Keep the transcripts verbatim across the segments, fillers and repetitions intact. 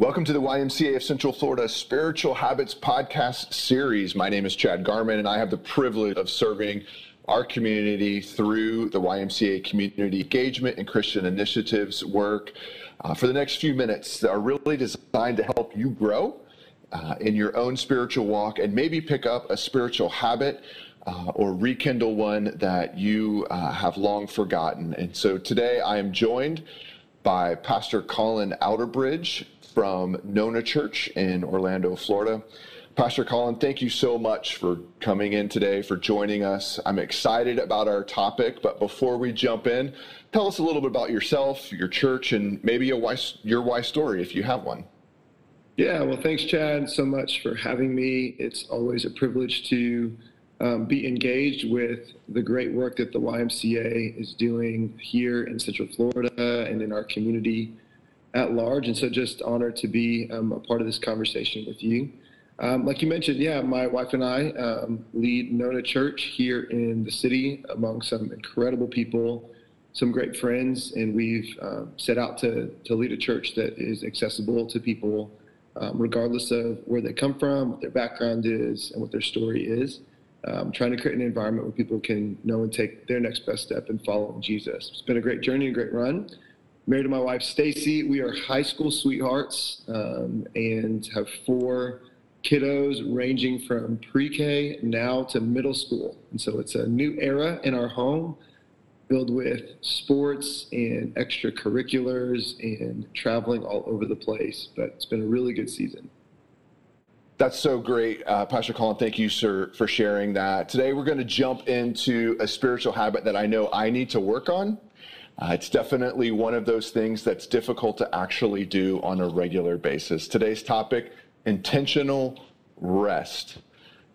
Welcome to the Y M C A of Central Florida Spiritual Habits Podcast Series. My name is Chad Garman, and I have the privilege of serving our community through the Y M C A community engagement and Christian initiatives work uh, for the next few minutes that are really designed to help you grow uh, in your own spiritual walk and maybe pick up a spiritual habit uh, or rekindle one that you uh, have long forgotten. And so today I am joined by Pastor Colin Outerbridge from Nona Church in Orlando, Florida. Pastor Colin, thank you so much for coming in today, for joining us. I'm excited about our topic, but before we jump in, tell us a little bit about yourself, your church, and maybe a why, your why story if you have one. Yeah, well, thanks, Chad, so much for having me. It's always a privilege to um, be engaged with the great work that the Y M C A is doing here in Central Florida and in our community at large, and so just honored to be um, a part of this conversation with you. Um, like you mentioned, yeah, my wife and I um, lead Nona Church here in the city among some incredible people, some great friends, and we've uh, set out to, to lead a church that is accessible to people um, regardless of where they come from, what their background is, and what their story is, um, trying to create an environment where people can know and take their next best step in following Jesus. It's been a great journey, a great run. Married to my wife, Stacy. We are high school sweethearts um, and have four kiddos ranging from pre-K now to middle school. And so it's a new era in our home filled with sports and extracurriculars and traveling all over the place. But it's been a really good season. That's so great. Uh, Pastor Colin, thank you, sir, for sharing that. Today, we're going to jump into a spiritual habit that I know I need to work on. Uh, it's definitely one of those things that's difficult to actually do on a regular basis. Today's topic, intentional rest.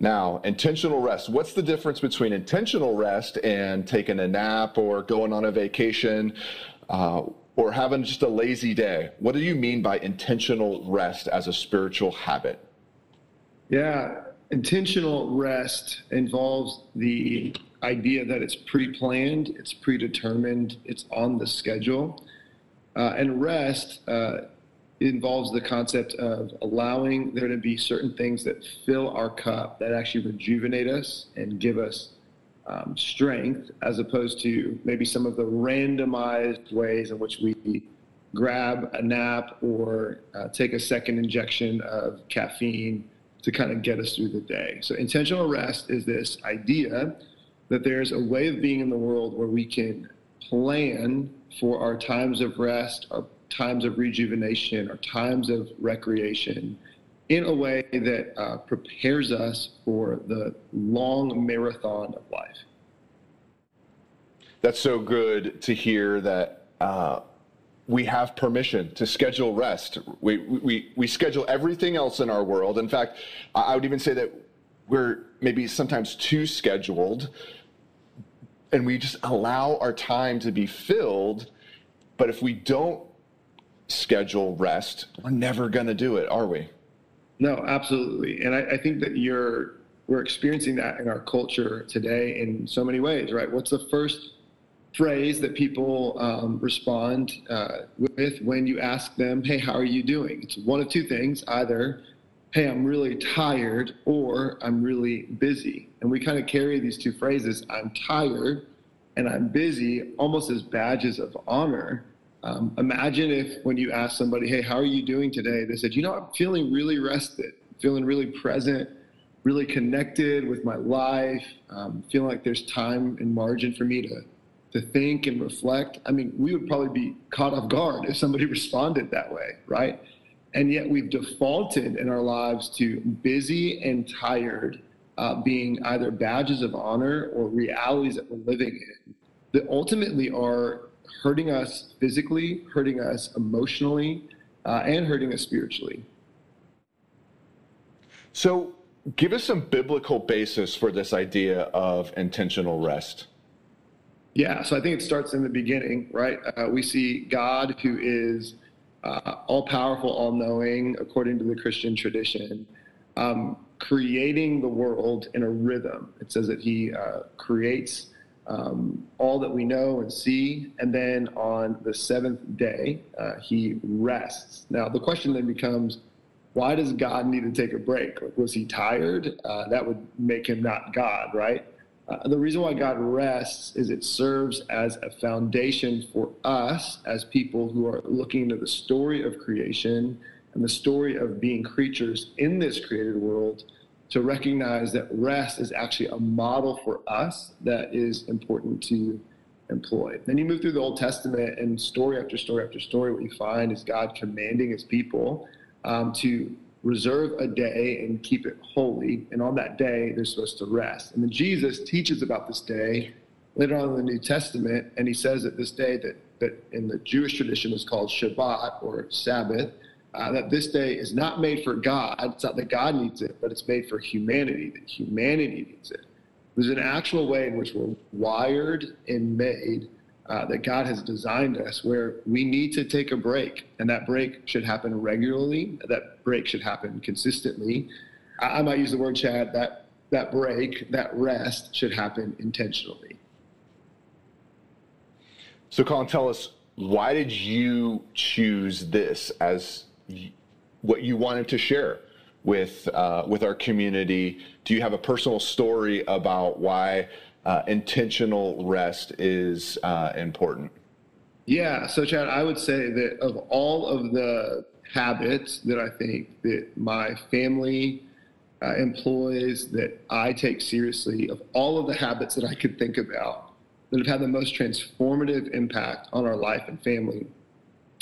Now, intentional rest, what's the difference between intentional rest and taking a nap or going on a vacation uh, or having just a lazy day? What do you mean by intentional rest as a spiritual habit? Yeah, intentional rest involves the idea that it's pre-planned, it's predetermined, it's on the schedule. Uh, and rest uh, involves the concept of allowing there to be certain things that fill our cup, that actually rejuvenate us and give us um, strength, as opposed to maybe some of the randomized ways in which we grab a nap or uh, take a second injection of caffeine to kind of get us through the day. So intentional rest is this idea that there's a way of being in the world where we can plan for our times of rest, our times of rejuvenation, our times of recreation in a way that uh, prepares us for the long marathon of life. That's so good to hear that uh, we have permission to schedule rest. We, we, we schedule everything else in our world. In fact, I would even say that we're maybe sometimes too scheduled, and we just allow our time to be filled. But if we don't schedule rest, we're never going to do it, are we? No, absolutely. And I, I think that you're we're experiencing that in our culture today in so many ways, right? What's the first phrase that people um, respond uh, with when you ask them, hey, how are you doing? It's one of two things, either, hey, I'm really tired, or I'm really busy. And we kind of carry these two phrases, I'm tired and I'm busy, almost as badges of honor. Um, imagine if when you ask somebody, hey, how are you doing today? They said, you know, I'm feeling really rested, feeling really present, really connected with my life, um, feeling like there's time and margin for me to, to think and reflect. I mean, we would probably be caught off guard if somebody responded that way, right? And yet we've defaulted in our lives to busy and tired uh, being either badges of honor or realities that we're living in that ultimately are hurting us physically, hurting us emotionally, uh, and hurting us spiritually. So give us some biblical basis for this idea of intentional rest. Yeah, so I think it starts in the beginning, right? Uh, we see God, who is Uh, all-powerful, all-knowing, according to the Christian tradition, um, creating the world in a rhythm. It says that he uh, creates um, all that we know and see. And then on the seventh day, uh, he rests. Now, the question then becomes, why does God need to take a break? Like, was he tired? Uh, that would make him not God, right? Uh, the reason why God rests is it serves as a foundation for us as people who are looking to the story of creation and the story of being creatures in this created world to recognize that rest is actually a model for us that is important to employ. Then you move through the Old Testament, and story after story after story, what you find is God commanding his people um, to reserve a day and keep it holy. And on that day, they're supposed to rest. And then Jesus teaches about this day later on in the New Testament. And he says that this day that, that in the Jewish tradition is called Shabbat or Sabbath, uh, that this day is not made for God. It's not that God needs it, but it's made for humanity, that humanity needs it. There's an actual way in which we're wired and made uh, that God has designed us where we need to take a break, and that break should happen regularly. That break should happen consistently. I, I might use the word, Chad, that, that break, that rest should happen intentionally. So Colin, tell us, why did you choose this as what you wanted to share with uh, with our community? Do you have a personal story about why uh, intentional rest is uh, important? Yeah, so Chad, I would say that of all of the habits that I think that my family uh, employs, that I take seriously, of all of the habits that I could think about that have had the most transformative impact on our life and family,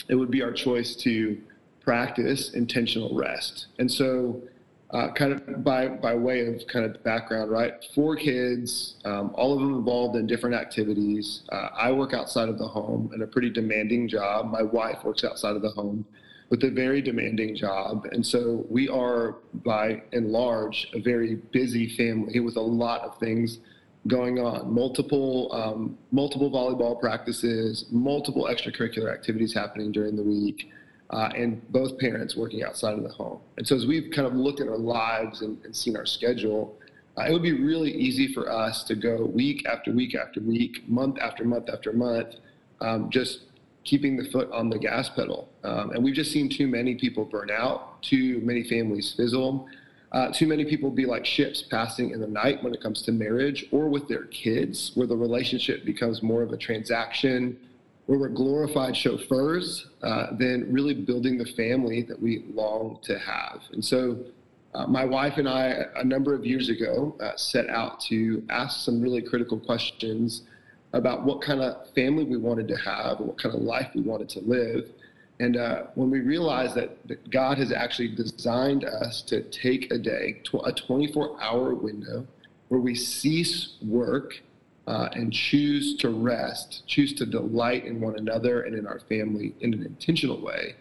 it would be our choice to practice intentional rest. And so uh, kind of by, by way of kind of background, right? Four kids, um, all of them involved in different activities. Uh, I work outside of the home in a pretty demanding job. My wife works outside of the home with a very demanding job. And so we are, by and large, a very busy family with a lot of things going on, multiple um, multiple volleyball practices, multiple extracurricular activities happening during the week, uh, and both parents working outside of the home. And so as we've kind of looked at our lives and, and seen our schedule, uh, it would be really easy for us to go week after week after week, month after month after month, um, just keeping the foot on the gas pedal. Um, and we've just seen too many people burn out, too many families fizzle. Uh, too many people be like ships passing in the night when it comes to marriage or with their kids, where the relationship becomes more of a transaction, where we're glorified chauffeurs, uh, than really building the family that we long to have. And so uh, my wife and I, a number of years ago, uh, set out to ask some really critical questions about what kind of family we wanted to have and what kind of life we wanted to live. And uh, when we realized that, that God has actually designed us to take a day, tw- a twenty-four hour window where we cease work uh, and choose to rest, choose to delight in one another and in our family in an intentional way,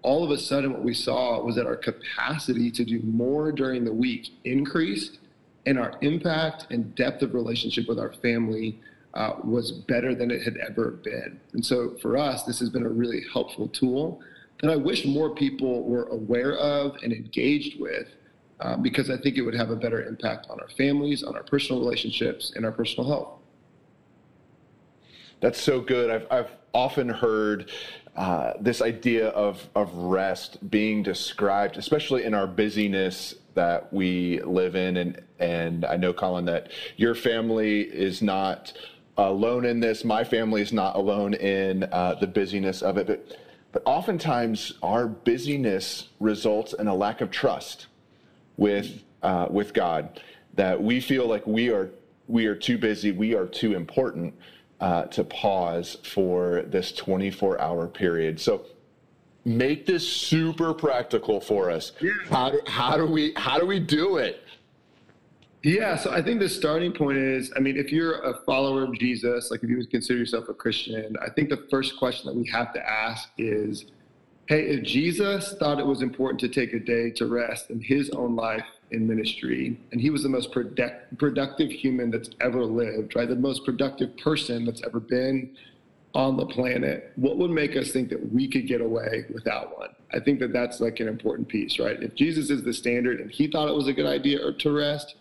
all of a sudden what we saw was that our capacity to do more during the week increased, and our impact and depth of relationship with our family Uh, was better than it had ever been. And so for us, this has been a really helpful tool that I wish more people were aware of and engaged with, uh, because I think it would have a better impact on our families, on our personal relationships, and our personal health. That's so good. I've, I've often heard uh, this idea of, of rest being described, especially in our busyness that we live in. And, and I know, Colin, that your family is not alone in this. My family is not alone in uh, the busyness of it, but but oftentimes our busyness results in a lack of trust with uh, with God, that we feel like we are we are too busy, we are too important uh, to pause for this twenty-four hour period. So make this super practical for us. Yeah. How do, how do we how do we do it? Yeah, so I think the starting point is, I mean, if you're a follower of Jesus, like if you would consider yourself a Christian, I think the first question that we have to ask is, hey, if Jesus thought it was important to take a day to rest in his own life in ministry, and he was the most product, productive human that's ever lived, right? The most productive person that's ever been on the planet, what would make us think that we could get away without one? I think that that's like an important piece, right? If Jesus is the standard and he thought it was a good idea to rest,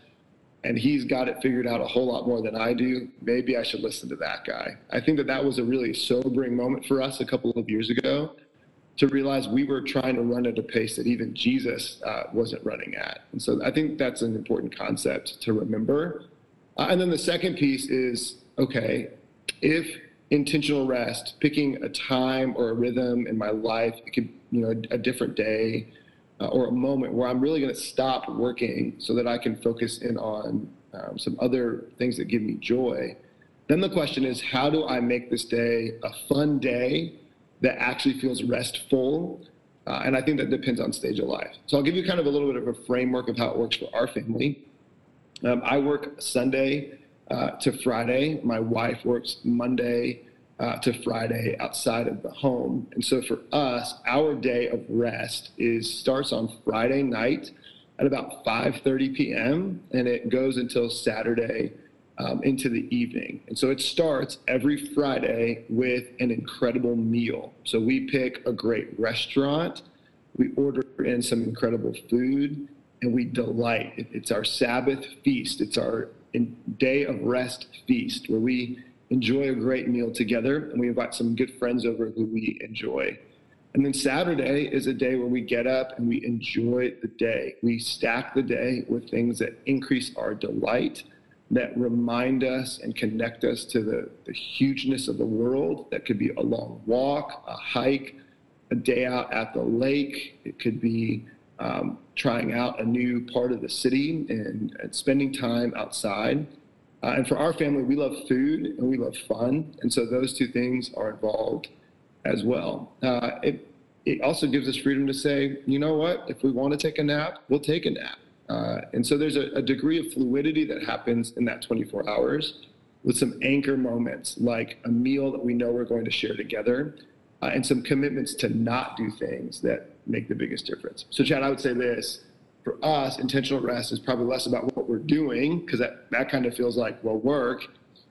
and he's got it figured out a whole lot more than I do. Maybe I should listen to that guy. I think that that was a really sobering moment for us a couple of years ago, to realize we were trying to run at a pace that even Jesus uh, wasn't running at. And so I think that's an important concept to remember. Uh, and then the second piece is, okay, if intentional rest, picking a time or a rhythm in my life, it could, you know, a, a different day uh, or a moment where I'm really going to stop working so that I can focus in on um, some other things that give me joy. Then the question is, how do I make this day a fun day that actually feels restful? Uh, and I think that depends on stage of life. So I'll give you kind of a little bit of a framework of how it works for our family. Um, I work Sunday uh, to Friday. My wife works Monday uh, to Friday outside of the home. And so for us, our day of rest is starts on Friday night at about five thirty p.m. and it goes until Saturday Um, into the evening. And so it starts every Friday with an incredible meal. So we pick a great restaurant, we order in some incredible food, and we delight. It, it's our Sabbath feast. It's our in, day of rest feast, where we enjoy a great meal together, and we invite some good friends over who we enjoy. And then Saturday is a day where we get up and we enjoy the day. We stack the day with things that increase our delight, that remind us and connect us to the, the hugeness of the world. That could be a long walk, a hike, a day out at the lake. It could be um, trying out a new part of the city and, and spending time outside. Uh, and for our family, we love food and we love fun. And so those two things are involved as well. Uh, it, it also gives us freedom to say, you know what, if we want to take a nap, we'll take a nap. Uh, and so there's a, a degree of fluidity that happens in that twenty-four hours with some anchor moments, like a meal that we know we're going to share together, uh, and some commitments to not do things that make the biggest difference. So, Chad, I would say this. For us, intentional rest is probably less about what we're doing, because that, that kind of feels like, well, work,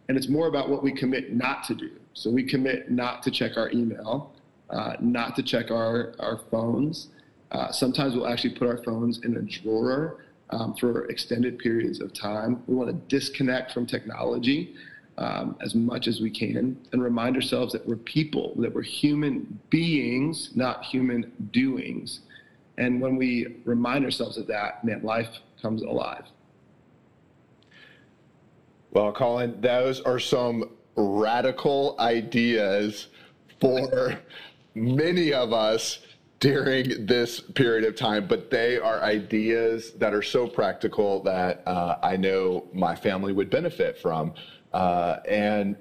and it's more about what we commit not to do. So we commit not to check our email, uh, not to check our, our phones. Uh, sometimes we'll actually put our phones in a drawer Um, for extended periods of time. We want to disconnect from technology um, as much as we can, and remind ourselves that we're people, that we're human beings, not human doings. And when we remind ourselves of that, man, life comes alive. Well, Colin, those are some radical ideas for many of us during this period of time, but they are ideas that are so practical that uh, I know my family would benefit from. Uh, and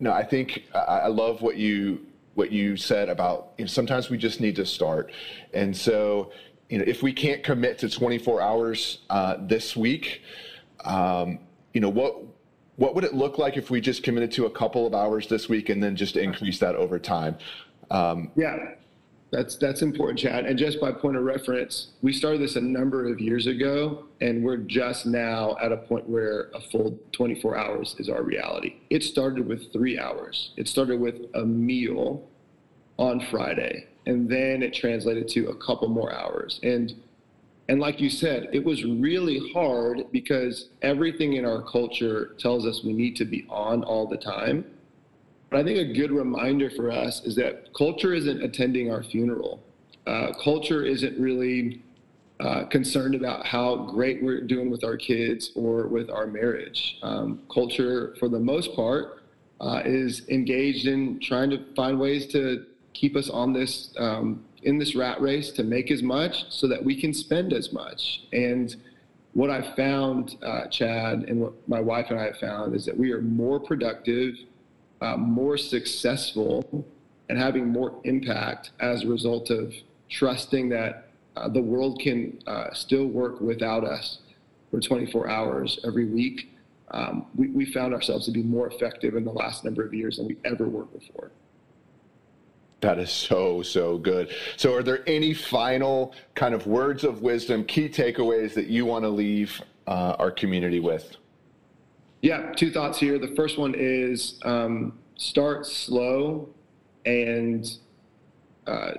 no, I think I, I love what you what you said about, you know, sometimes we just need to start. And so, you know, if we can't commit to twenty-four hours uh, this week, um, you know, what what would it look like if we just committed to a couple of hours this week and then just increase that over time? Um, yeah. That's that's important, Chad. And just by point of reference, we started this a number of years ago, and we're just now at a point where a full twenty-four hours is our reality. It started with three hours. It started with a meal on Friday, and then it translated to a couple more hours. And and like you said, it was really hard because everything in our culture tells us we need to be on all the time. But I think a good reminder for us is that culture isn't attending our funeral. Uh, culture isn't really uh, concerned about how great we're doing with our kids or with our marriage. Um, culture, for the most part, uh, is engaged in trying to find ways to keep us on this, um, in this rat race to make as much so that we can spend as much. And what I found, uh, Chad, and what my wife and I have found is that we are more productive, Uh, more successful, and having more impact as a result of trusting that uh, the world can uh, still work without us for twenty-four hours every week. Um, we, we found ourselves to be more effective in the last number of years than we ever were before. That is so, so good. So are there any final kind of words of wisdom, key takeaways that you want to leave uh, our community with? Yeah, two thoughts here. The first one is um, start slow and uh,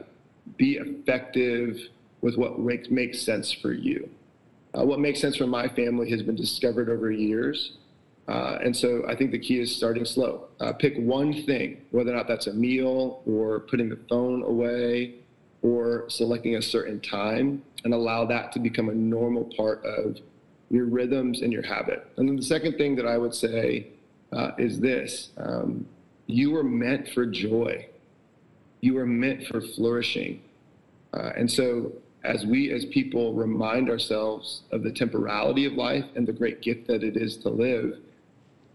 be effective with what makes sense for you. uh, what makes sense for my family has been discovered over years. Uh, and so I think the key is starting slow. Uh, pick one thing, whether or not that's a meal or putting the phone away or selecting a certain time, and allow that to become a normal part of your rhythms and your habit. And then the second thing that I would say uh, is this. Um, you were meant for joy. You were meant for flourishing. Uh, and so as we as people remind ourselves of the temporality of life and the great gift that it is to live,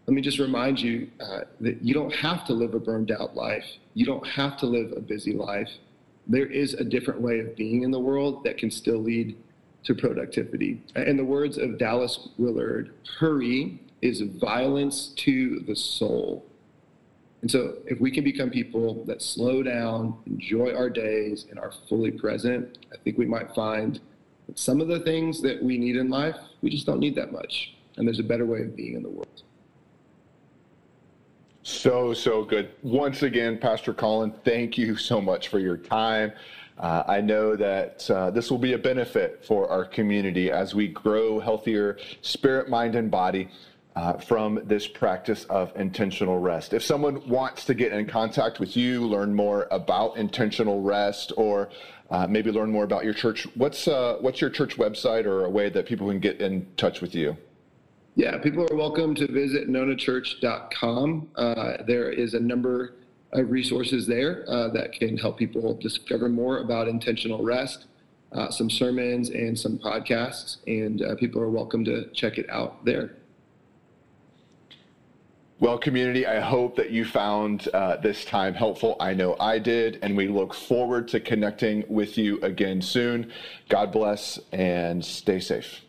let me just remind you uh, that you don't have to live a burned out life. You don't have to live a busy life. There is a different way of being in the world that can still lead to productivity. In the words of Dallas Willard, hurry is violence to the soul. And so if we can become people that slow down, enjoy our days, and are fully present, I think we might find that some of the things that we need in life, we just don't need that much. And there's a better way of being in the world. So, so good. Once again, Pastor Colin, thank you so much for your time. Uh, I know that uh, this will be a benefit for our community as we grow healthier spirit, mind, and body uh, from this practice of intentional rest. If someone wants to get in contact with you, learn more about intentional rest, or uh, maybe learn more about your church, what's uh, what's your church website or a way that people can get in touch with you? Yeah, people are welcome to visit nona church dot com. Uh, there is a number of resources there uh, that can help people discover more about intentional rest, uh, some sermons and some podcasts, and uh, people are welcome to check it out there. Well, community, I hope that you found uh, this time helpful. I know I did, and we look forward to connecting with you again soon. God bless and stay safe.